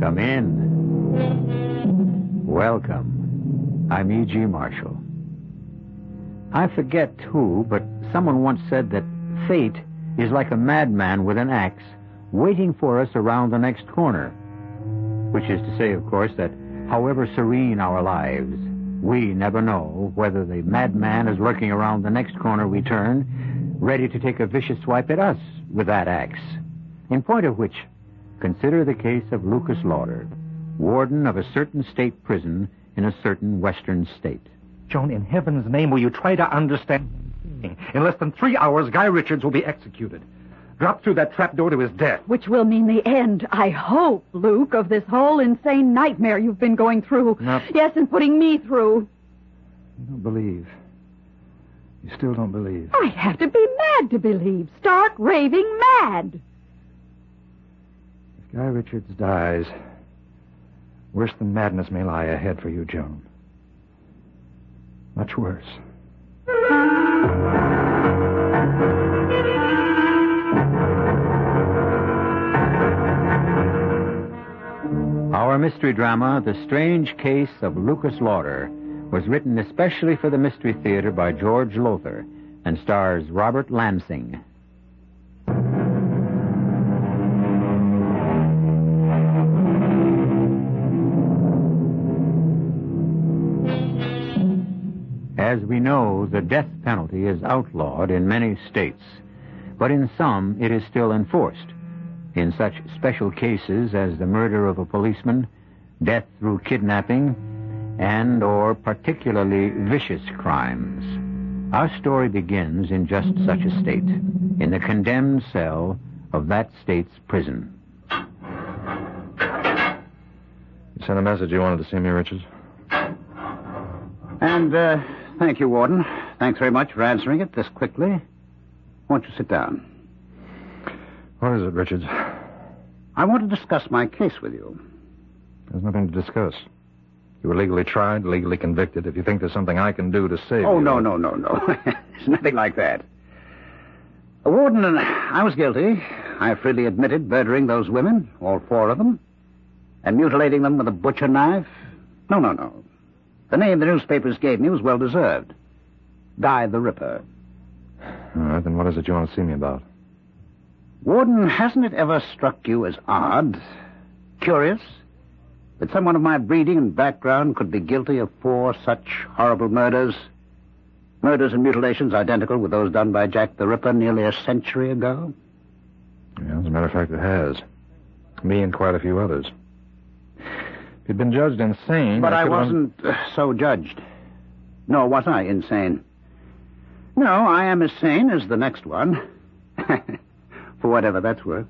Come in. Welcome. I'm E.G. Marshall. I forget who, but someone once said that fate is like a madman with an axe waiting for us around the next corner. Which is to say, of course, that however serene our lives, we never know whether the madman is lurking around the next corner we turn, ready to take a vicious swipe at us with that axe. In point of which, consider the case of Lucas Lauder, warden of a certain state prison in a certain western state. Joan, in heaven's name, will you try to understand? In less than 3 hours, Guy Richards will be executed. Dropped through that trapdoor to his death. Which will mean the end, I hope, Luke, of this whole insane nightmare you've been going through. No. Yes, and putting me through. You don't believe. You still don't believe. I have to be mad to believe. Stark, raving mad. If Guy Richards dies, worse than madness may lie ahead for you, Joan. Much worse. Our mystery drama, The Strange Case of Lucas Lauder, was written especially for the Mystery Theater by George Lothar and stars Robert Lansing. As we know, the death penalty is outlawed in many states, but in some it is still enforced. In such special cases as the murder of a policeman, death through kidnapping, and or particularly vicious crimes. Our story begins in just such a state, in the condemned cell of that state's prison. You sent a message you wanted to see me, Richards? And, thank you, Warden. Thanks very much for answering it this quickly. Won't you sit down? What is it, Richards? I want to discuss my case with you. There's nothing to discuss. You were legally tried, legally convicted. If you think there's something I can do to save you... Oh, no. It's nothing like that. Warden, I was guilty. I freely admitted murdering those women, all four of them, and mutilating them with a butcher knife. No. The name the newspapers gave me was well-deserved. Guy the Ripper. All right, then what is it you want to see me about? Warden, hasn't it ever struck you as odd, curious, that someone of my breeding and background could be guilty of four such horrible murders? Murders and mutilations identical with those done by Jack the Ripper nearly a century ago? Yeah, as a matter of fact, it has. Me and quite a few others. If you'd been judged insane... But I wasn't so judged. Nor was I insane. No, I am as sane as the next one. For whatever that's worth.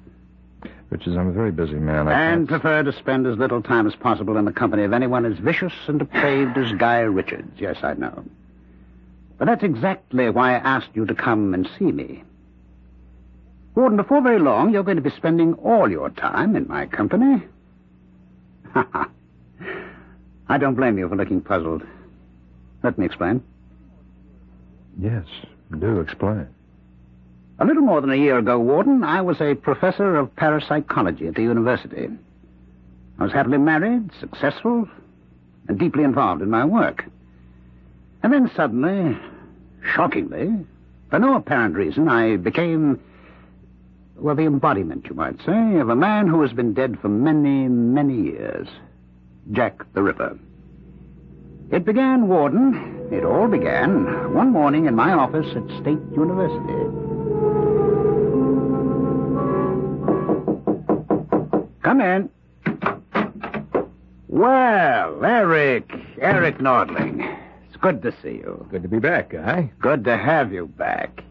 Richards, I'm a very busy man. And prefer to spend as little time as possible in the company of anyone as vicious and depraved as Guy Richards. Yes, I know. But that's exactly why I asked you to come and see me. Warden, before very long, you're going to be spending all your time in my company. Ha ha. I don't blame you for looking puzzled. Let me explain. Yes, do explain. A little more than a year ago, Warden, I was a professor of parapsychology at the university. I was happily married, successful, and deeply involved in my work. And then suddenly, shockingly, for no apparent reason, I became, well, the embodiment, you might say, of a man who has been dead for many, many years. Jack the Ripper. It began, Warden, it all began one morning in my office at State University. Come in. Well, Eric Nordling. It's good to see you. Good to be back, Guy. Good to have you back.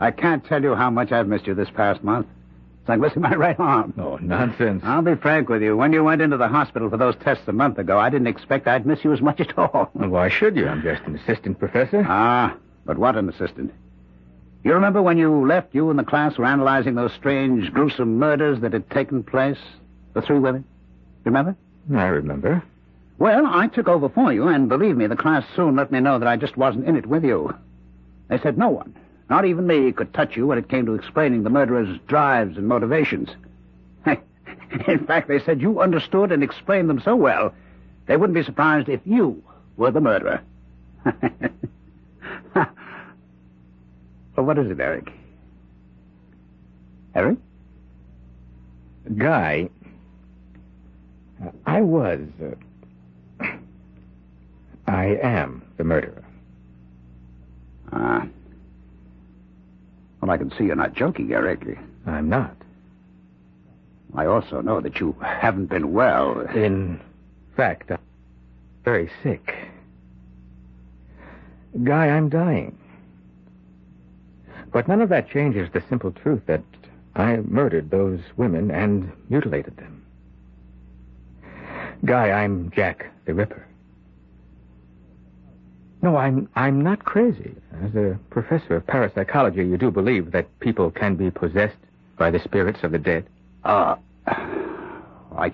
I can't tell you how much I've missed you this past month. It's like missing my right arm. Oh, nonsense. I'll be frank with you. When you went into the hospital for those tests a month ago, I didn't expect I'd miss you as much at all. Well, why should you? I'm just an assistant professor. Ah, but what an assistant. You remember when you left, you and the class were analyzing those strange, gruesome murders that had taken place? The three women. Remember? I remember. Well, I took over for you, and believe me, the class soon let me know that I just wasn't in it with you. They said no one, not even me, could touch you when it came to explaining the murderer's drives and motivations. In fact, they said you understood and explained them so well, they wouldn't be surprised if you were the murderer. Well, what is it, Eric? Eric? Guy, I was... I am the murderer. Ah. Well, I can see you're not joking, Eric. I'm not. I also know that you haven't been well. In fact, I'm very sick. Guy, I'm dying. But none of that changes the simple truth that I murdered those women and mutilated them. Guy, I'm Jack the Ripper. No, I'm not crazy. As a professor of parapsychology, you do believe that people can be possessed by the spirits of the dead? I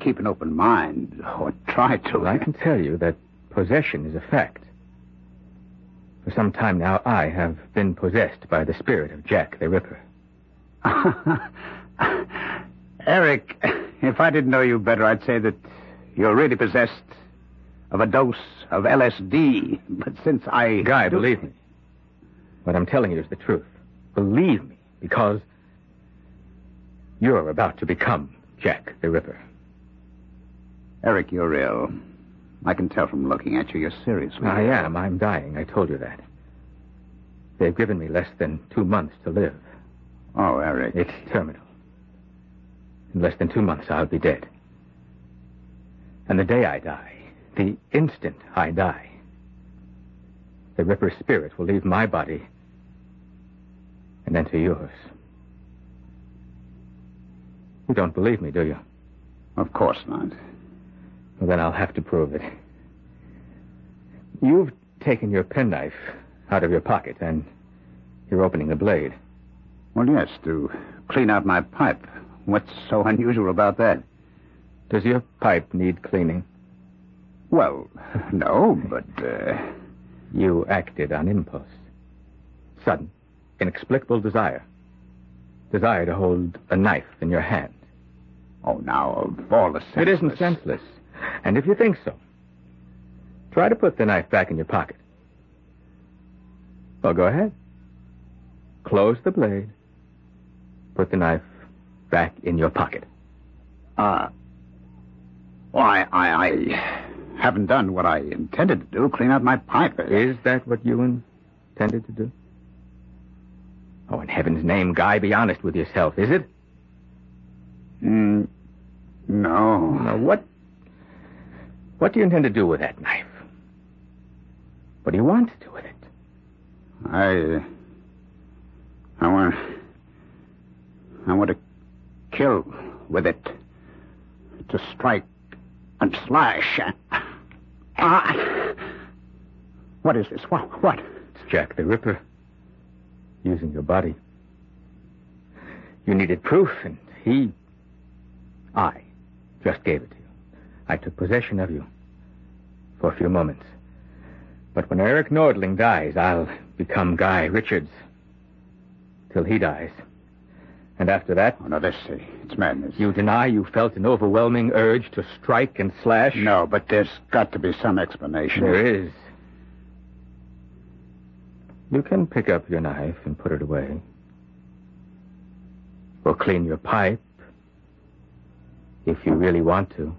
keep an open mind, or try to. Well, I can tell you that possession is a fact. For some time now, I have been possessed by the spirit of Jack the Ripper. Eric, if I didn't know you better, I'd say that you're really possessed of a dose of LSD. But since I... Guy, believe me. What I'm telling you is the truth. Believe me, because you're about to become Jack the Ripper. Eric, you're ill. I can tell from looking at you. You're seriously ill. I am. I'm dying. I told you that. They've given me less than 2 months to live. Oh, Eric. It's terminal. In less than 2 months, I'll be dead. And the day I die, the instant I die, the Ripper's spirit will leave my body and enter yours. You don't believe me, do you? Of course not. Well, then I'll have to prove it. You've taken your penknife out of your pocket, and you're opening the blade. Well, yes, to clean out my pipe. What's so unusual about that? Does your pipe need cleaning? Well, no, but... You acted on impulse. Sudden, inexplicable desire. Desire to hold a knife in your hand. Oh, now, of all the senseless... It isn't senseless. And if you think so, try to put the knife back in your pocket. Well, go ahead. Close the blade. Put the knife back in your pocket. I haven't done what I intended to do, clean out my pipe. Is that what you intended to do? Oh, in heaven's name, Guy, be honest with yourself, is it? No. Now, what do you intend to do with that knife? What do you want to do with it? I want to kill with it. To strike and slash. What is this? What? It's Jack the Ripper using your body. You needed proof, and I just gave it to you. I took possession of you for a few moments. But when Eric Nordling dies, I'll become Guy Richards till he dies. And after that... Oh, no, it's madness. You deny you felt an overwhelming urge to strike and slash? No, but there's got to be some explanation. There is. You can pick up your knife and put it away. Or clean your pipe, if you really want to.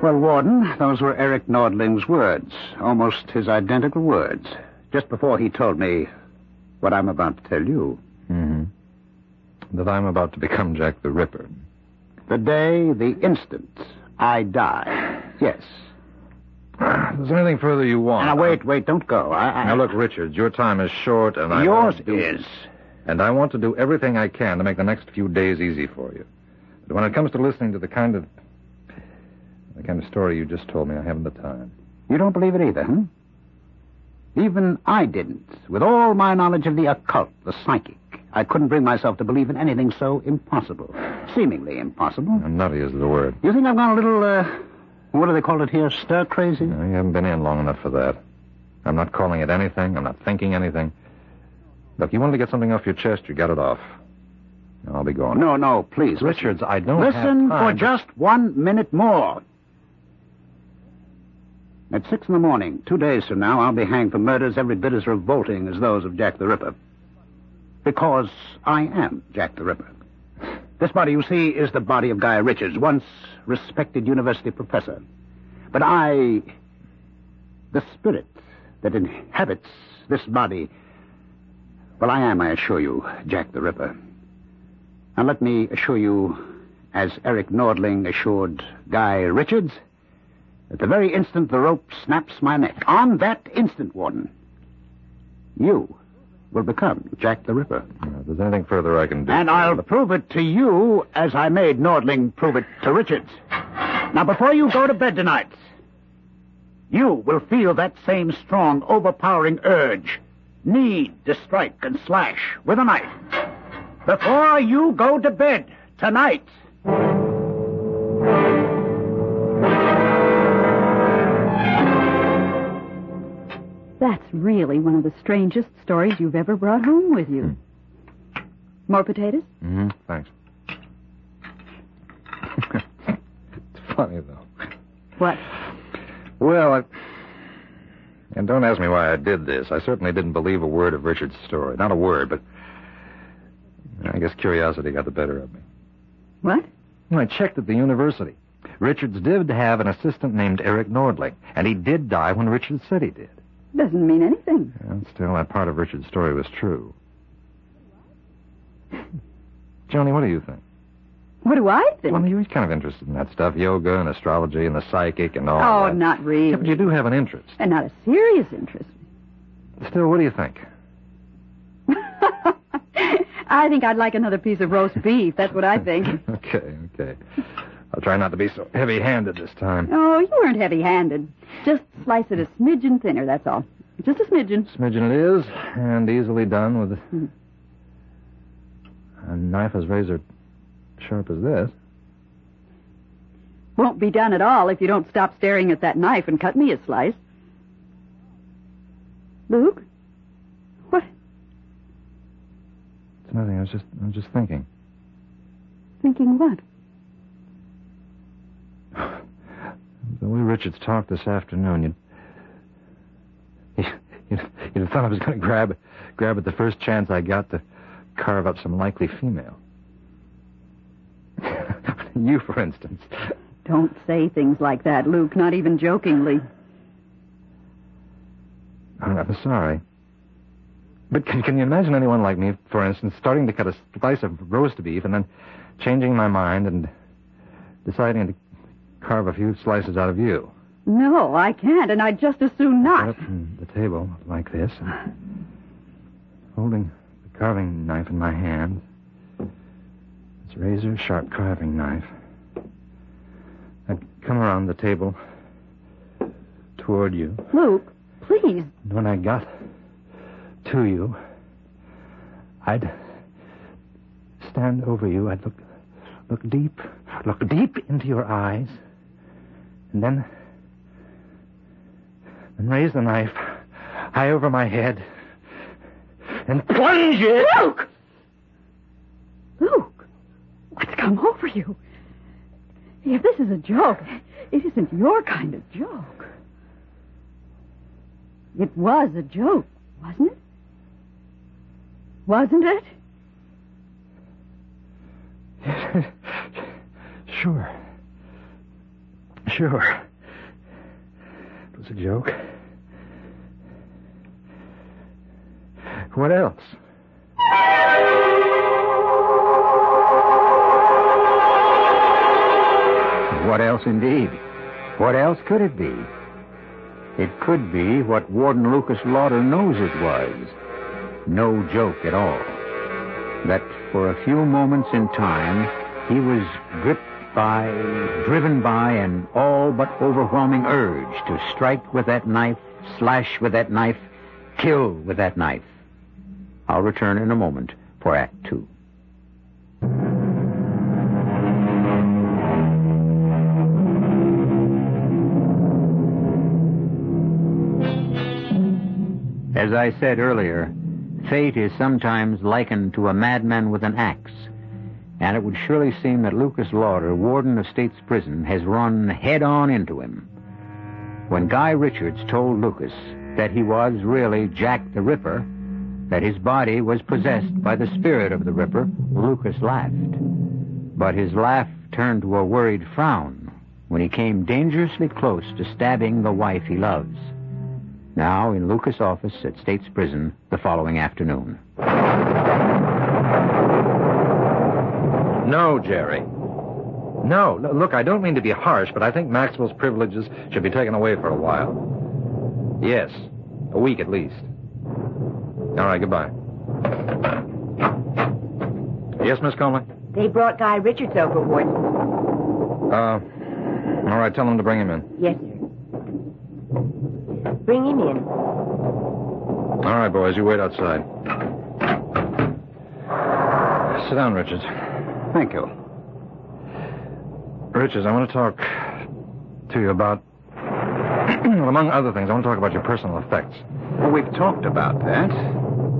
Well, Warden, those were Eric Nordling's words. Almost his identical words. Just before he told me what I'm about to tell you. Mm-hmm. That I'm about to become Jack the Ripper. The day, the instant, I die. Yes. If there's anything further you want... Now, wait, don't go. Now, look, Richards, your time is short, and I... Yours is. And I want to do everything I can to make the next few days easy for you. But when it comes to listening to the kind of story you just told me, I haven't the time. You don't believe it either, huh? Even I didn't. With all my knowledge of the occult, the psychic, I couldn't bring myself to believe in anything so impossible. Seemingly impossible. Nutty is the word. You think I've gone a little, what do they call it here, stir-crazy? No, you haven't been in long enough for that. I'm not calling it anything. I'm not thinking anything. Look, you wanted to get something off your chest. You got it off. and I'll be gone. No, please. Richards, I don't have time. Listen for just 1 minute more. At 6 in the morning, 2 days from now, I'll be hanged for murders every bit as revolting as those of Jack the Ripper. Because I am Jack the Ripper. This body, you see, is the body of Guy Richards, once respected university professor. But I, the spirit that inhabits this body, well, I am, I assure you, Jack the Ripper. Now, let me assure you, as Eric Nordling assured Guy Richards, at the very instant the rope snaps my neck, on that instant, Warden, you will become Jack the Ripper. If there's anything further I can do... And I'll prove it to you as I made Nordling prove it to Richards. Now, before you go to bed tonight, you will feel that same strong, overpowering urge, need to strike and slash with a knife. Before you go to bed tonight... That's really one of the strangest stories you've ever brought home with you. More potatoes? Mm-hmm, thanks. It's funny, though. What? Well, and don't ask me why I did this. I certainly didn't believe a word of Richard's story. Not a word, but I guess curiosity got the better of me. What? Well, I checked at the university. Richards did have an assistant named Eric Nordling, and he did die when Richards said he did. Doesn't mean anything. And still, that part of Richard's story was true. Joni, what do you think? What do I think? Well, you're kind of interested in that stuff, yoga and astrology and the psychic and all that. Oh, not really. Yeah, but you do have an interest. And not a serious interest. Still, what do you think? I think I'd like another piece of roast beef. That's what I think. Okay. I'll try not to be so heavy-handed this time. Oh, you weren't heavy-handed. Just slice it a smidgen thinner, that's all. Just a smidgen. Smidgen it is, and easily done with a knife as razor sharp as this. Won't be done at all if you don't stop staring at that knife and cut me a slice. Luke? What? It's nothing. I was just thinking. Thinking what? The way Richards talked this afternoon, you'd have thought I was going to grab at the first chance I got to carve up some likely female. You, for instance. Don't say things like that, Luke, not even jokingly. I'm sorry. But can you imagine anyone like me, for instance, starting to cut a slice of roast beef and then changing my mind and deciding to carve a few slices out of you? No, I can't, and I'd just as soon not. Up from the table like this, and holding the carving knife in my hand, this razor-sharp carving knife, I'd come around the table toward you. Luke, please. And when I got to you, I'd stand over you. I'd look deep into your eyes. And then raise the knife high over my head and plunge it. Luke! Luke, what's come over you? If this is a joke, it isn't your kind of joke. It was a joke, wasn't it? Wasn't it? Sure. It was a joke. What else? What else, indeed? What else could it be? It could be what Warden Lucas Lauder knows it was. No joke at all. That for a few moments in time, he was driven by an all but overwhelming urge to strike with that knife, slash with that knife, kill with that knife. I'll return in a moment for Act Two. As I said earlier, fate is sometimes likened to a madman with an axe. and it would surely seem that Lucas Lauder, warden of State's Prison, has run head-on into him. When Guy Richards told Lucas that he was really Jack the Ripper, that his body was possessed by the spirit of the Ripper, Lucas laughed. But his laugh turned to a worried frown when he came dangerously close to stabbing the wife he loves. Now in Lucas' office at State's Prison the following afternoon. No, Jerry. No. Look, I don't mean to be harsh, but I think Maxwell's privileges should be taken away for a while. Yes. A week at least. All right, goodbye. Yes, Miss Conley? They brought Guy Richards over, Warden. All right, tell them to bring him in. Yes, sir. Bring him in. All right, boys, you wait outside. Sit down, Richards. Thank you. Richards, I want to talk to you about... among other things, I want to talk about your personal effects. Well, we've talked about that.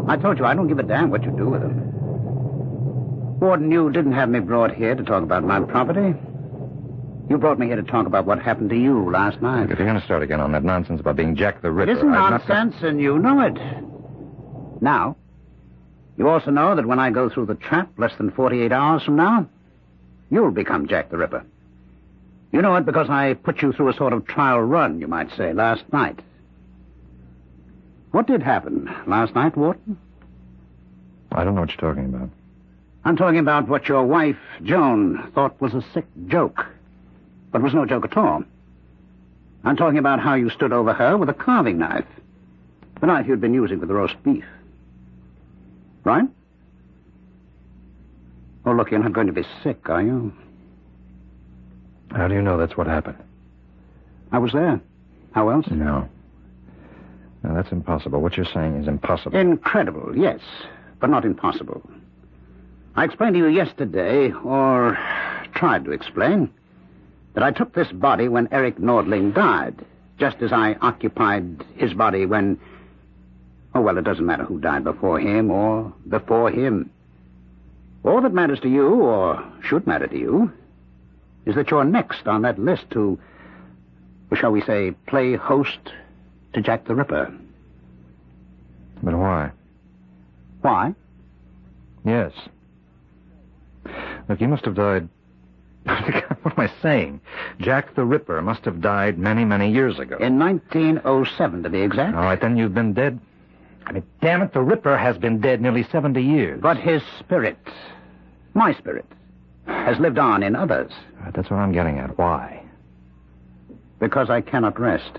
I told you I don't give a damn what you do with them. Warden, you didn't have me brought here to talk about my property. You brought me here to talk about what happened to you last night. If you're going to start again on that nonsense about being Jack the Ripper... It isn't nonsense, and you know it. Now, you also know that when I go through the trap less than 48 hours from now, you'll become Jack the Ripper. You know it because I put you through a sort of trial run, you might say, last night. What did happen last night, Wharton? I don't know what you're talking about. I'm talking about what your wife, Joan, thought was a sick joke, but was no joke at all. I'm talking about how you stood over her with a carving knife, the knife you'd been using with the roast beef. Right? Oh, look, you're not going to be sick, are you? How do you know that's what happened? I was there. How else? No. Now, that's impossible. What you're saying is impossible. Incredible, yes, but not impossible. I explained to you yesterday, or tried to explain, that I took this body when Eric Nordling died, just as I occupied his body when... Oh, well, it doesn't matter who died before him or before him. All that matters to you, or should matter to you, is that you're next on that list to, shall we say, play host... to Jack the Ripper. But why? Why? Yes. Look, you must have died... What am I saying? Jack the Ripper must have died many, many years ago. In 1907, to be exact. All right, then you've been dead... I mean, damn it, the Ripper has been dead nearly 70 years. But his spirit, my spirit, has lived on in others. All right, that's what I'm getting at. Why? Because I cannot rest...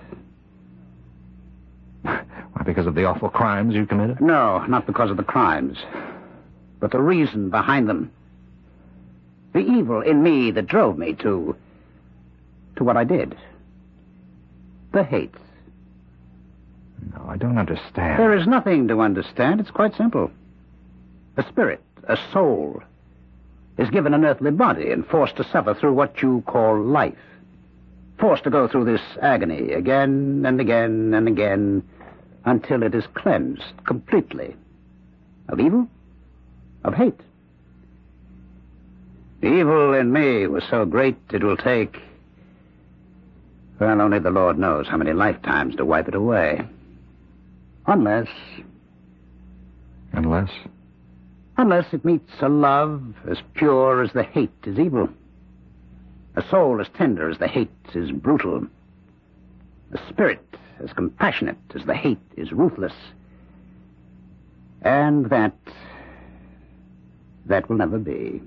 Why, because of the awful crimes you committed? No, not because of the crimes, but the reason behind them. The evil in me that drove me to what I did. The hate. No, I don't understand. There is nothing to understand. It's quite simple. A spirit, a soul, is given an earthly body and forced to suffer through what you call life. Forced to go through this agony again and again and again until it is cleansed completely of evil, of hate. The evil in me was so great it will take, well, only the Lord knows how many lifetimes to wipe it away. Unless... Unless? Unless it meets a love as pure as the hate is evil. A soul as tender as the hate is brutal. A spirit as compassionate as the hate is ruthless. And that will never be.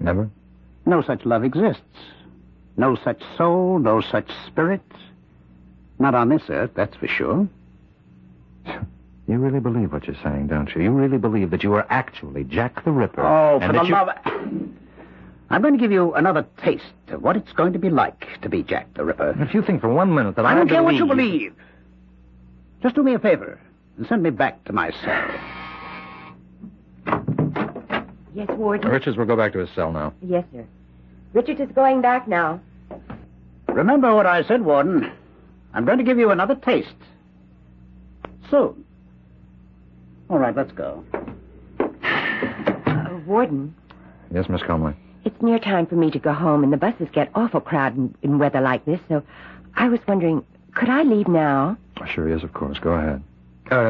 Never? No such love exists. No such soul, no such spirit. Not on this earth, that's for sure. You really believe what you're saying, don't you? You really believe that you are actually Jack the Ripper. Oh, for the love of... I'm going to give you another taste of what it's going to be like to be Jack the Ripper. If you think for one minute that I don't care what you believe. Just do me a favor and send me back to my cell. Yes, Warden? Richards will go back to his cell now. Yes, sir. Richards is going back now. Remember what I said, Warden. I'm going to give you another taste. Soon. All right, let's go. Warden... Yes, Miss Comley. It's near time for me to go home, and the buses get awful crowded in weather like this, so I was wondering, could I leave now? Sure, yes, of course. Go ahead.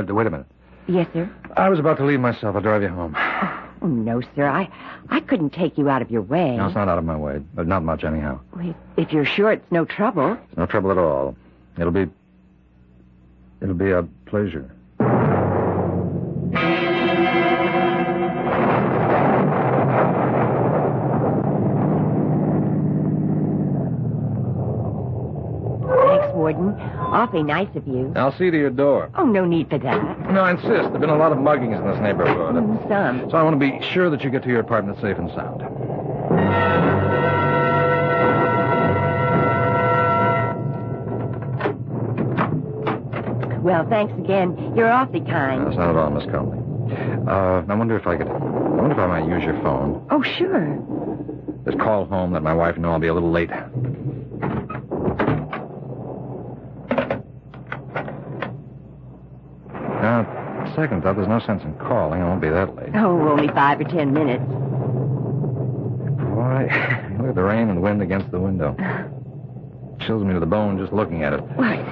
Wait a minute. Yes, sir? I was about to leave myself. I'll drive you home. Oh, no, sir. I couldn't take you out of your way. No, it's not out of my way. But not much, anyhow. Well, if you're sure it's no trouble. It's no trouble at all. It'll be a pleasure. Awfully nice of you. I'll see to your door. Oh, no need for that. No, I insist. There have been a lot of muggings in this neighborhood. Some. So I want to be sure that you get to your apartment safe and sound. Well, thanks again. You're awfully kind. That's not at all, Miss Conley. I wonder if I might use your phone. Oh, sure. Just call home, let my wife know I'll be a little late. Second thought, there's no sense in calling. I won't be that late. Oh, only 5 or 10 minutes. Boy, look at the rain and the wind against the window. Chills me to the bone just looking at it. Well,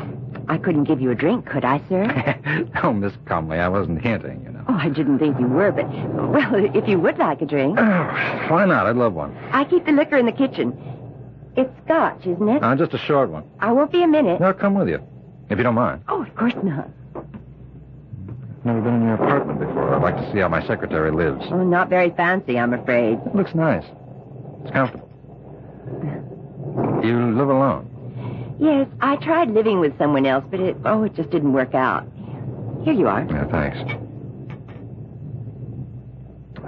I couldn't give you a drink, could I, sir? Oh, Miss Comley, I wasn't hinting, you know. Oh, I didn't think you were, but, well, if you would like a drink. Oh, why not? I'd love one. I keep the liquor in the kitchen. It's scotch, isn't it? Just a short one. I won't be a minute. No, I'll come with you, if you don't mind. Oh, of course not. Never been in your apartment before. I'd like to see how my secretary lives. Oh, not very fancy, I'm afraid. It looks nice. It's comfortable. You live alone? Yes, I tried living with someone else, but it just didn't work out. Here you are. Yeah, thanks.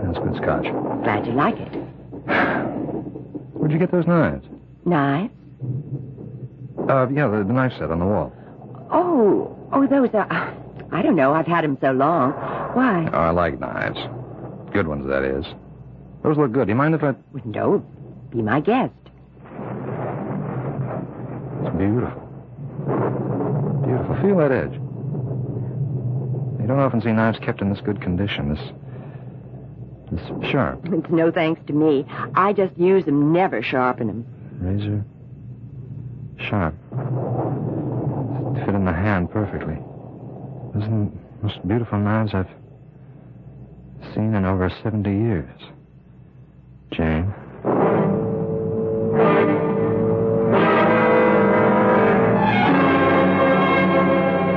That's good scotch. Glad you like it. Where'd you get those knives? Knives? The knife set on the wall. Oh, those are... I don't know. I've had them so long. Why? Oh, I like knives. Good ones, that is. Those look good. Do you mind if I... No. Be my guest. It's beautiful. Beautiful. Feel that edge. You don't often see knives kept in this good condition. This sharp. It's no thanks to me. I just use them, never sharpen them. Razor. Sharp. Fit in the hand perfectly. Those are the most beautiful knives I've seen in over 70 years. Jane.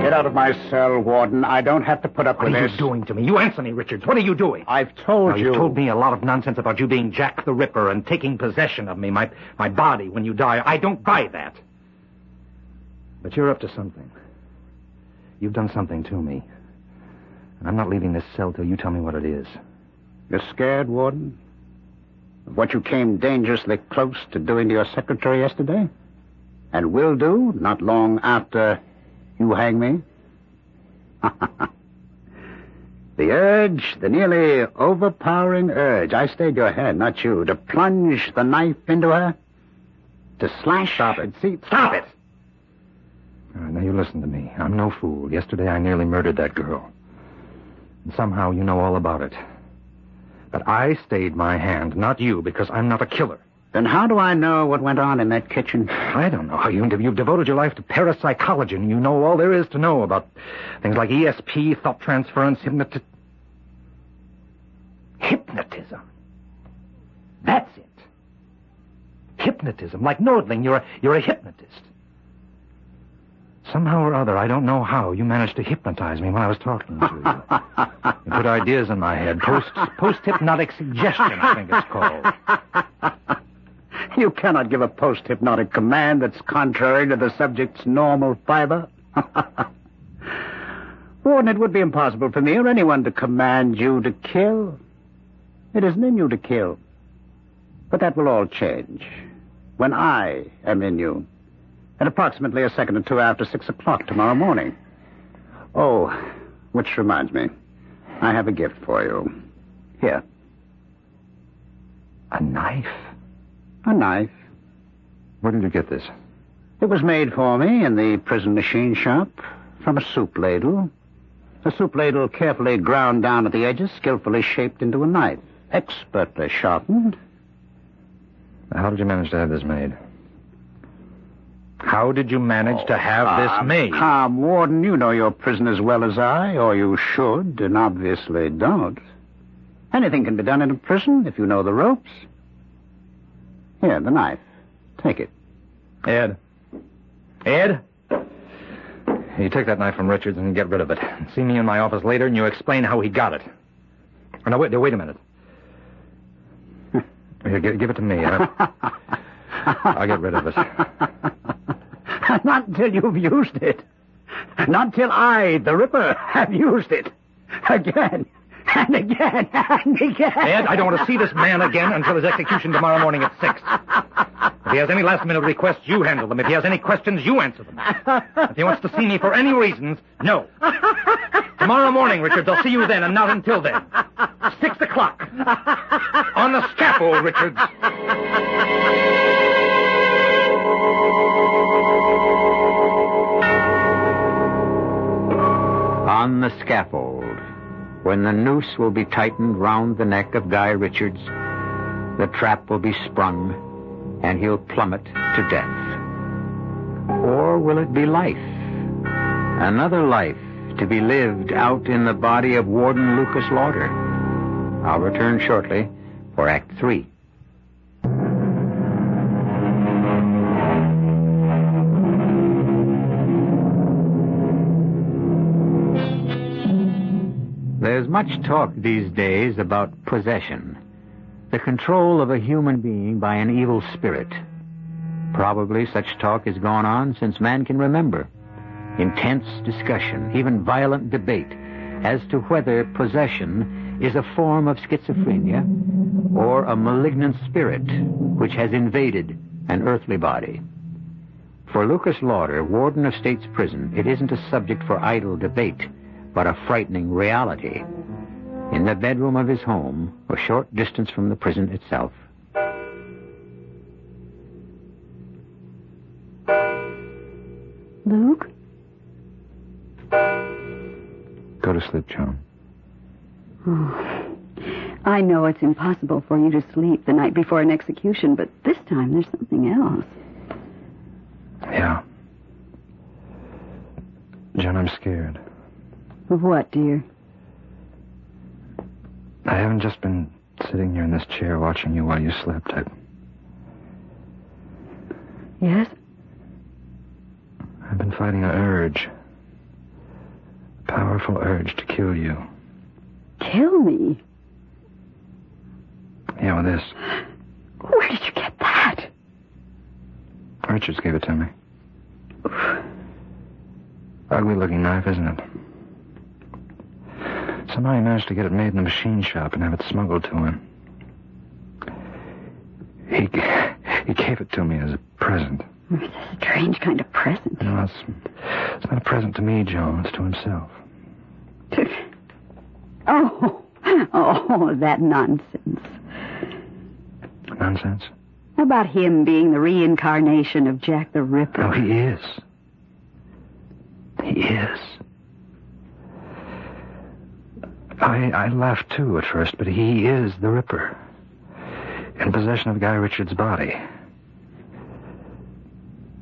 Get out of my cell, Warden. I don't have to put up with this. What are you doing to me? You answer me, Richards. What are you doing? I've told you. You've told me a lot of nonsense about you being Jack the Ripper and taking possession of me, my body, when you die. I don't buy that. But you're up to something. You've done something to me. And I'm not leaving this cell till you tell me what it is. You're scared, Warden? Of what you came dangerously close to doing to your secretary yesterday? And will do not long after you hang me? The urge, the nearly overpowering urge. I stayed your hand, not you, to plunge the knife into her, to slash... Stop it. See, stop it! All right, now you listen to me. I'm no fool. Yesterday I nearly murdered that girl. And somehow you know all about it. But I stayed my hand, not you, because I'm not a killer. Then how do I know what went on in that kitchen? I don't know. You've devoted your life to parapsychology, and you know all there is to know about things like ESP, thought transference, hypnotism. That's it. Hypnotism. Like Nordling, you're a hypnotist. Somehow or other, I don't know how, you managed to hypnotize me when I was talking to you. You put ideas in my head. Post-hypnotic suggestion, I think it's called. You cannot give a post-hypnotic command that's contrary to the subject's normal fiber. Warden, it would be impossible for me or anyone to command you to kill. It isn't in you to kill. But that will all change when I am in you. At approximately a second or two after 6 o'clock tomorrow morning. Oh, which reminds me, I have a gift for you. Here. A knife? A knife. Where did you get this? It was made for me in the prison machine shop from a soup ladle. A soup ladle carefully ground down at the edges, skillfully shaped into a knife. expertly sharpened. How did you manage to have this made? How did you manage to have this made? Come, Warden, you know your prison as well as I, or you should, and obviously don't. Anything can be done in a prison if you know the ropes. Here, the knife. Take it. Ed. Ed? You take that knife from Richards and get rid of it. See me in my office later and you explain how he got it. Oh, no, wait a minute. Here, give it to me. I'll get rid of it. Not until you've used it. Not until I, the Ripper, have used it. Again. And again. And again. Ed, I don't want to see this man again until his execution tomorrow morning at 6. If he has any last-minute requests, you handle them. If he has any questions, you answer them. If he wants to see me for any reasons, no. Tomorrow morning, Richards, I'll see you then, and not until then. 6 o'clock. On the scaffold, Richards. On the scaffold, when the noose will be tightened round the neck of Guy Richards, the trap will be sprung, and he'll plummet to death. Or will it be life? Another life to be lived out in the body of Warden Lucas Lauder. I'll return shortly for Act 3. There's much talk these days about possession. The control of a human being by an evil spirit. Probably such talk has gone on since man can remember. Intense discussion, even violent debate, as to whether possession is a form of schizophrenia or a malignant spirit which has invaded an earthly body. For Lucas Lauder, warden of State's Prison, it isn't a subject for idle debate, but a frightening reality. In the bedroom of his home, a short distance from the prison itself. Luke? Go to sleep, Joan. Oh. I know it's impossible for you to sleep the night before an execution, but this time there's something else. Yeah. Joan, I'm scared. Of what, dear? I haven't just been sitting here in this chair watching you while you slept. Yes? I've been fighting an urge. A powerful urge to kill you. Kill me? Yeah, with this. Where did you get that? Richards gave it to me. Ugly-looking knife, isn't it? Somehow he managed to get it made in the machine shop and have it smuggled to him. He gave it to me as a present. It's a strange kind of present. No, it's not a present to me, Joan. It's to himself. Oh, that nonsense. Nonsense? How about him being the reincarnation of Jack the Ripper? Oh, he is. He is. I laughed, too, at first, but he is the Ripper. In possession of Guy Richards' body.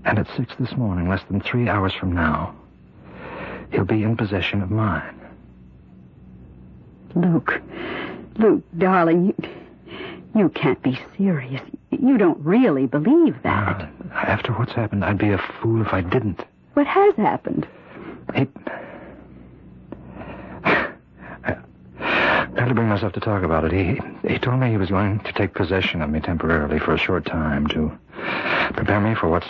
And at 6 this morning, less than 3 hours from now, he'll be in possession of mine. Luke, darling, you can't be serious. You don't really believe that. After what's happened, I'd be a fool if I didn't. What has happened? I had to bring myself to talk about it. He told me he was going to take possession of me temporarily for a short time to prepare me for what's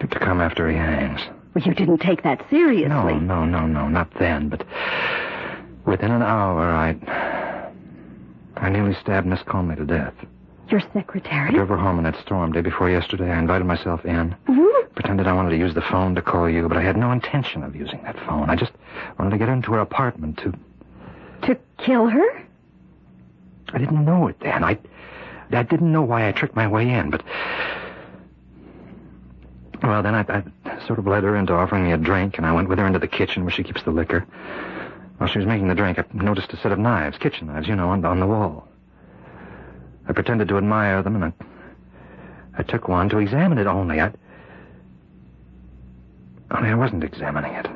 to come after he hangs. Well, you didn't take that seriously. No, not then. But within an hour, I nearly stabbed Miss Conley to death. Your secretary? I drove her home in that storm day before yesterday. I invited myself in. Mm-hmm. Pretended I wanted to use the phone to call you, but I had no intention of using that phone. I just wanted to get into her apartment to... To kill her? I didn't know it then. I didn't know why I tricked my way in, but... Well, then I sort of led her into offering me a drink, and I went with her into the kitchen where she keeps the liquor. While she was making the drink, I noticed a set of knives, kitchen knives, on the wall. I pretended to admire them, and I took one to examine it only. Only I wasn't examining it.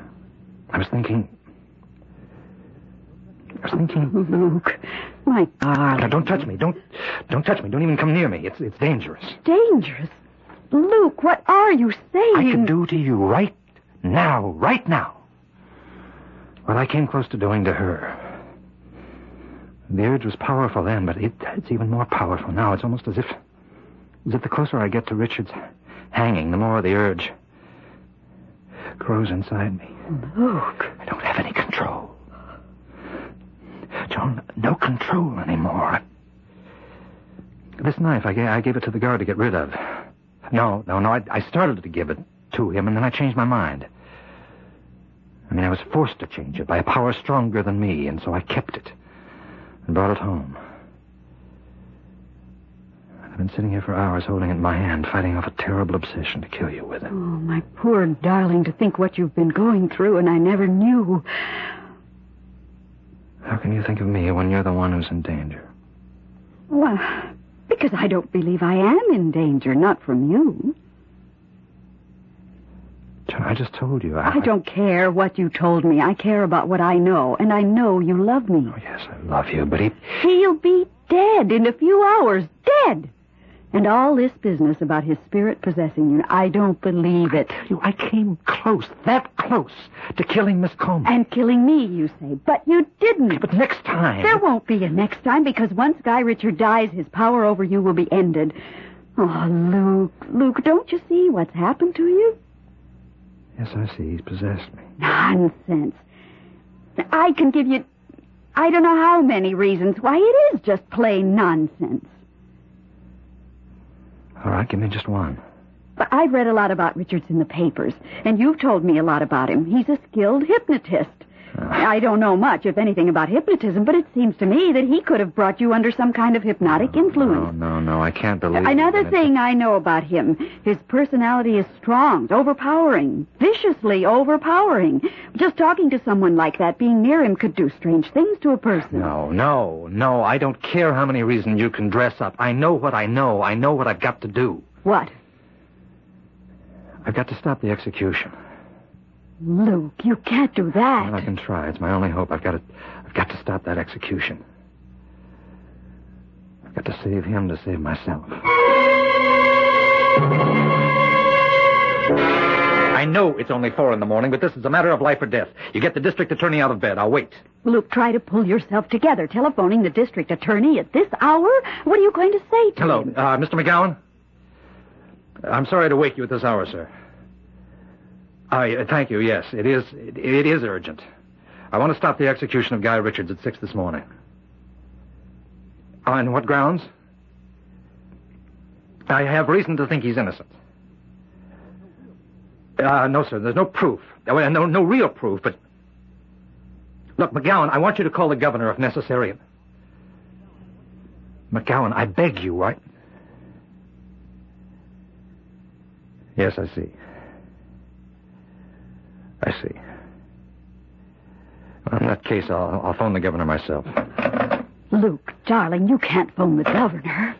I was thinking... Luke, my darling... No, don't touch me. Don't touch me. Don't even come near me. It's dangerous. Dangerous? Luke, what are you saying? I could do to you right now. Well, I came close to doing to her. The urge was powerful then, but it's even more powerful now. It's almost as if the closer I get to Richard's hanging, the more the urge grows inside me. Luke. I don't have any control. Joan, no control anymore. This knife, I gave it to the guard to get rid of. No, I started to give it to him, and then I changed my mind. I mean, I was forced to change it by a power stronger than me, and so I kept it and brought it home. I've been sitting here for hours holding it in my hand, fighting off a terrible obsession to kill you with it. Oh, my poor darling, to think what you've been going through, and I never knew. How can you think of me when you're the one who's in danger? Well, because I don't believe I am in danger, not from you. I just told you. I don't care what you told me. I care about what I know, and I know you love me. Oh, yes, I love you, but he'll be dead in a few hours. Dead! And all this business about his spirit possessing you, I don't believe it. I tell you, I came close, that close, to killing Miss Coleman. And killing me, you say. But you didn't. Okay, but next time... There won't be a next time, because once Guy Richard dies, his power over you will be ended. Oh, Luke, don't you see what's happened to you? Yes, I see. He's possessed me. Nonsense. I can give you... I don't know how many reasons why it is just plain nonsense. All right, give me just one. But I've read a lot about Richards in the papers, and you've told me a lot about him. He's a skilled hypnotist. I don't know much, if anything, about hypnotism, but it seems to me that he could have brought you under some kind of hypnotic influence. No, I can't believe it. Another thing I know about him, his personality is strong, overpowering, viciously overpowering. Just talking to someone like that, being near him, could do strange things to a person. No, I don't care how many reasons you can dress up. I know what I know. I know what I've got to do. What? I've got to stop the execution. Luke, you can't do that. Well, I can try. It's my only hope. I've got to stop that execution. I've got to save him to save myself. I know it's only 4 a.m, but this is a matter of life or death. You get the district attorney out of bed. I'll wait. Luke, try to pull yourself together. Telephoning the district attorney at this hour? What are you going to say to him? Hello, Mr. McGowan? I'm sorry to wake you at this hour, sir. Thank you, yes. It is urgent. I want to stop the execution of Guy Richards at 6 a.m. On what grounds? I have reason to think he's innocent. No, sir, there's no proof. No real proof, but... Look, McGowan, I want you to call the governor if necessary. McGowan, I beg you, I... Yes, I see. I see. Well, in that case, I'll phone the governor myself. Luke, darling, you can't phone the governor.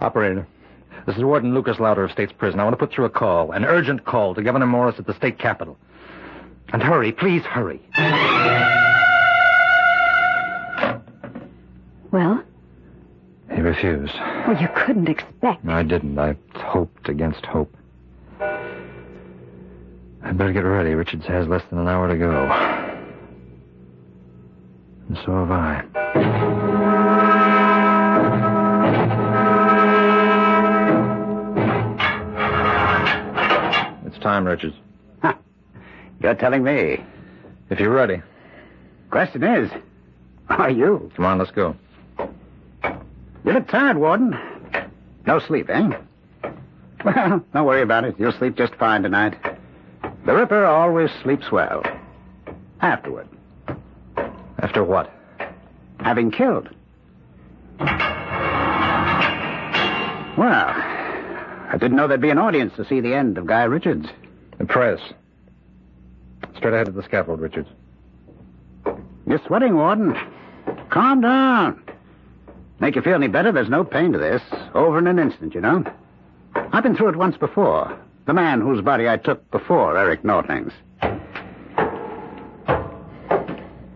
Operator, this is Warden Lucas Lauder of State's Prison. I want to put through a call, an urgent call, to Governor Morris at the state capitol. And hurry, please hurry. Well? He refused. Well, you couldn't expect... No, I didn't. I hoped against hope. I'd better get ready. Richards has less than an hour to go. And so have I. It's time, Richards. Huh. You're telling me. If you're ready. Question is, are you? Come on, let's go. You look tired, Warden. No sleep, eh? Well, don't worry about it. You'll sleep just fine tonight. The Ripper always sleeps well. Afterward. After what? Having killed. Well, I didn't know there'd be an audience to see the end of Guy Richards. The press. Straight ahead to the scaffold, Richards. You're sweating, Warden. Calm down. Make you feel any better? There's no pain to this. Over in an instant, you know. I've been through it once before. The man whose body I took before Eric Nordling's.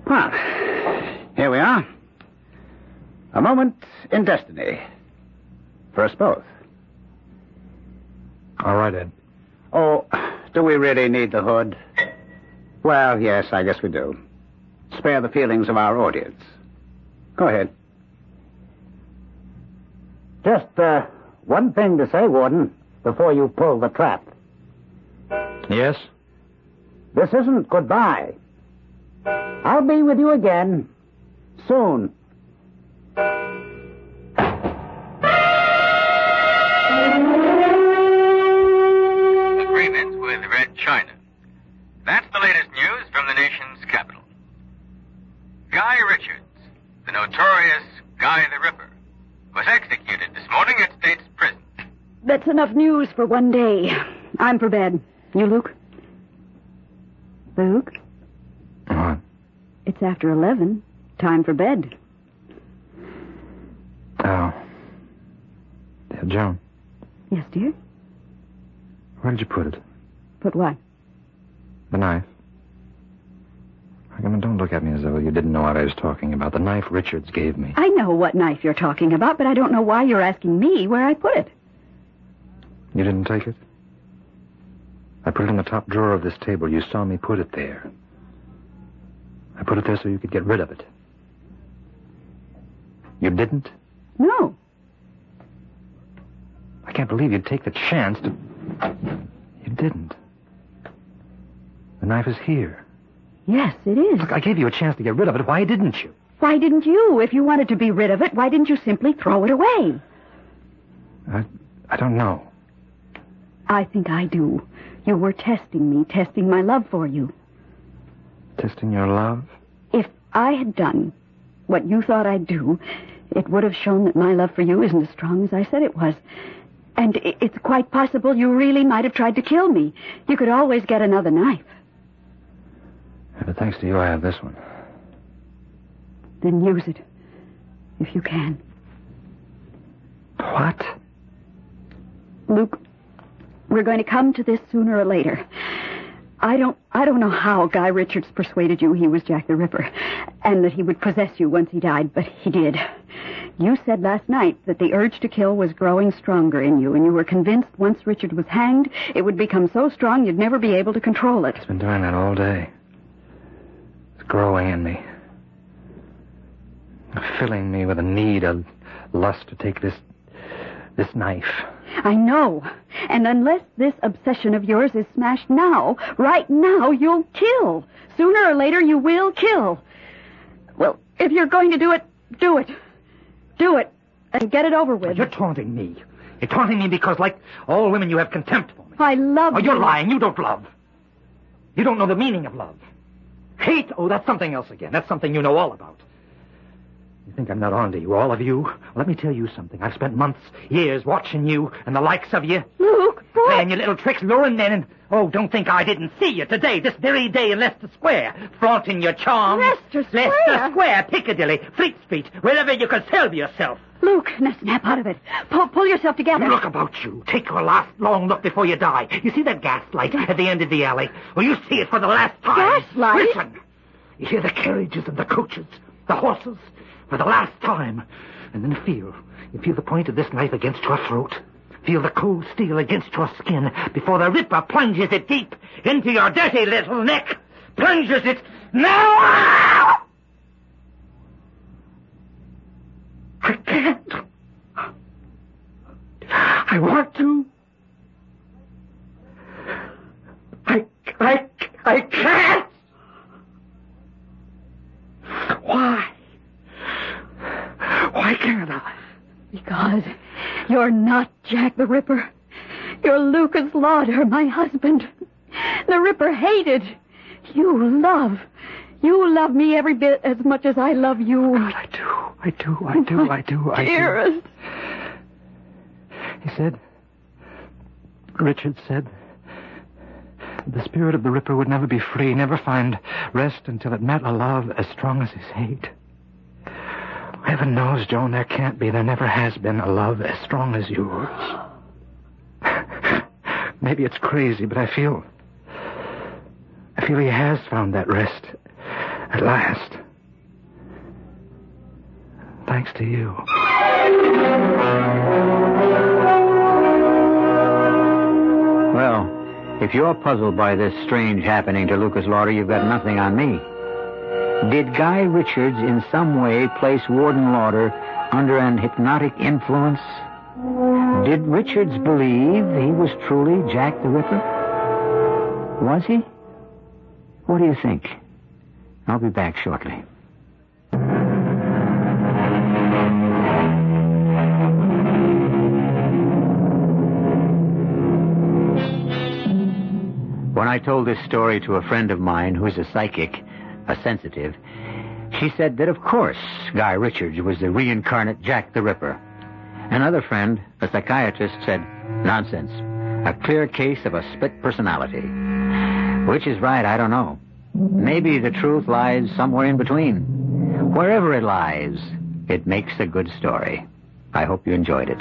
Well, here we are. A moment in destiny. For us both. All right, Ed. Oh, do we really need the hood? Well, yes, I guess we do. Spare the feelings of our audience. Go ahead. Just, one thing to say, Warden, before you pull the trap. Yes? This isn't goodbye. I'll be with you again soon. The Freemans were in the Red China. That's the latest news from the nation's capital. Guy Richards, the notorious Guy the Ripper, was executed this morning at State's prison. That's enough news for one day. I'm for bed. You, Luke? Luke? What? It's after 11. Time for bed. Oh. Yeah, Joan. Yes, dear? Where did you put it? Put what? The knife. Don't look at me as though you didn't know what I was talking about. The knife Richards gave me. I know what knife you're talking about, but I don't know why you're asking me where I put it. You didn't take it? I put it in the top drawer of this table. You saw me put it there. I put it there so you could get rid of it. You didn't? No. I can't believe you'd take the chance to... You didn't. The knife is here. Yes, it is. Look, I gave you a chance to get rid of it. Why didn't you? Why didn't you? If you wanted to be rid of it, why didn't you simply throw it away? I don't know. I think I do. You were testing me, testing my love for you. Testing your love? If I had done what you thought I'd do, it would have shown that my love for you isn't as strong as I said it was. And it's quite possible you really might have tried to kill me. You could always get another knife. But thanks to you, I have this one. Then use it, if you can. What? Luke, we're going to come to this sooner or later. I don't know how Guy Richards persuaded you he was Jack the Ripper, and that he would possess you once he died, but he did. You said last night that the urge to kill was growing stronger in you, and you were convinced once Richard was hanged, it would become so strong you'd never be able to control it. It's been doing that all day. Growing in me, filling me with a need, a lust to take this knife. I know. And unless this obsession of yours is smashed now, right now, you'll kill. Sooner or later, you will kill. Well, if you're going to do it, do it. Do it and get it over with. You're taunting me. You're taunting me because, like all women, you have contempt for me. I love you. Oh, you're lying. You don't love. You don't know the meaning of love. Hate? Oh, that's something else again. That's something you know all about. You think I'm not on to you, all of you? Well, let me tell you something. I've spent months, years watching you and the likes of you. Luke, boy. Playing your little tricks, luring men and... Oh, don't think I didn't see you today, this very day in Leicester Square, flaunting your charms. Leicester Square? Leicester Square, Piccadilly, Fleet Street, wherever you could sell yourself. Luke, now snap out of it. Pull yourself together. Look about you. Take your last long look before you die. You see that gaslight at the end of the alley? Well, you see it for the last time. Gaslight? Listen. You hear the carriages and the coaches, the horses, for the last time. And then you feel the point of this knife against your throat. Feel the cold steel against your skin before the Ripper plunges it deep into your dirty little neck. Plunges it now! I can't. I want to. I can't. Why? Why can't I? Because you're not Jack the Ripper. You're Lucas Lauder, my husband. The Ripper hated. You love. You love me every bit as much as I love you. God, I do. Dearest. He said, Richard said, the spirit of the Ripper would never be free, never find rest until it met a love as strong as his hate. Heaven knows, Joan, there can't be. There never has been a love as strong as yours. Maybe it's crazy, but I feel he has found that rest at last. Thanks to you. Well, if you're puzzled by this strange happening to Lucas Lauder, you've got nothing on me. Did Guy Richards in some way place Warden Lauder under an hypnotic influence? Did Richards believe he was truly Jack the Ripper? Was he? What do you think? I'll be back shortly. When I told this story to a friend of mine who's a psychic, a sensitive, she said that, of course, Guy Richards was the reincarnate Jack the Ripper. Another friend, a psychiatrist, said, nonsense, a clear case of a split personality. Which is right, I don't know. Maybe the truth lies somewhere in between. Wherever it lies, it makes a good story. I hope you enjoyed it.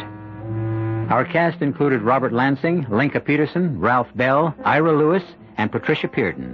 Our cast included Robert Lansing, Linca Peterson, Ralph Bell, Ira Lewis, and Patricia Peardon.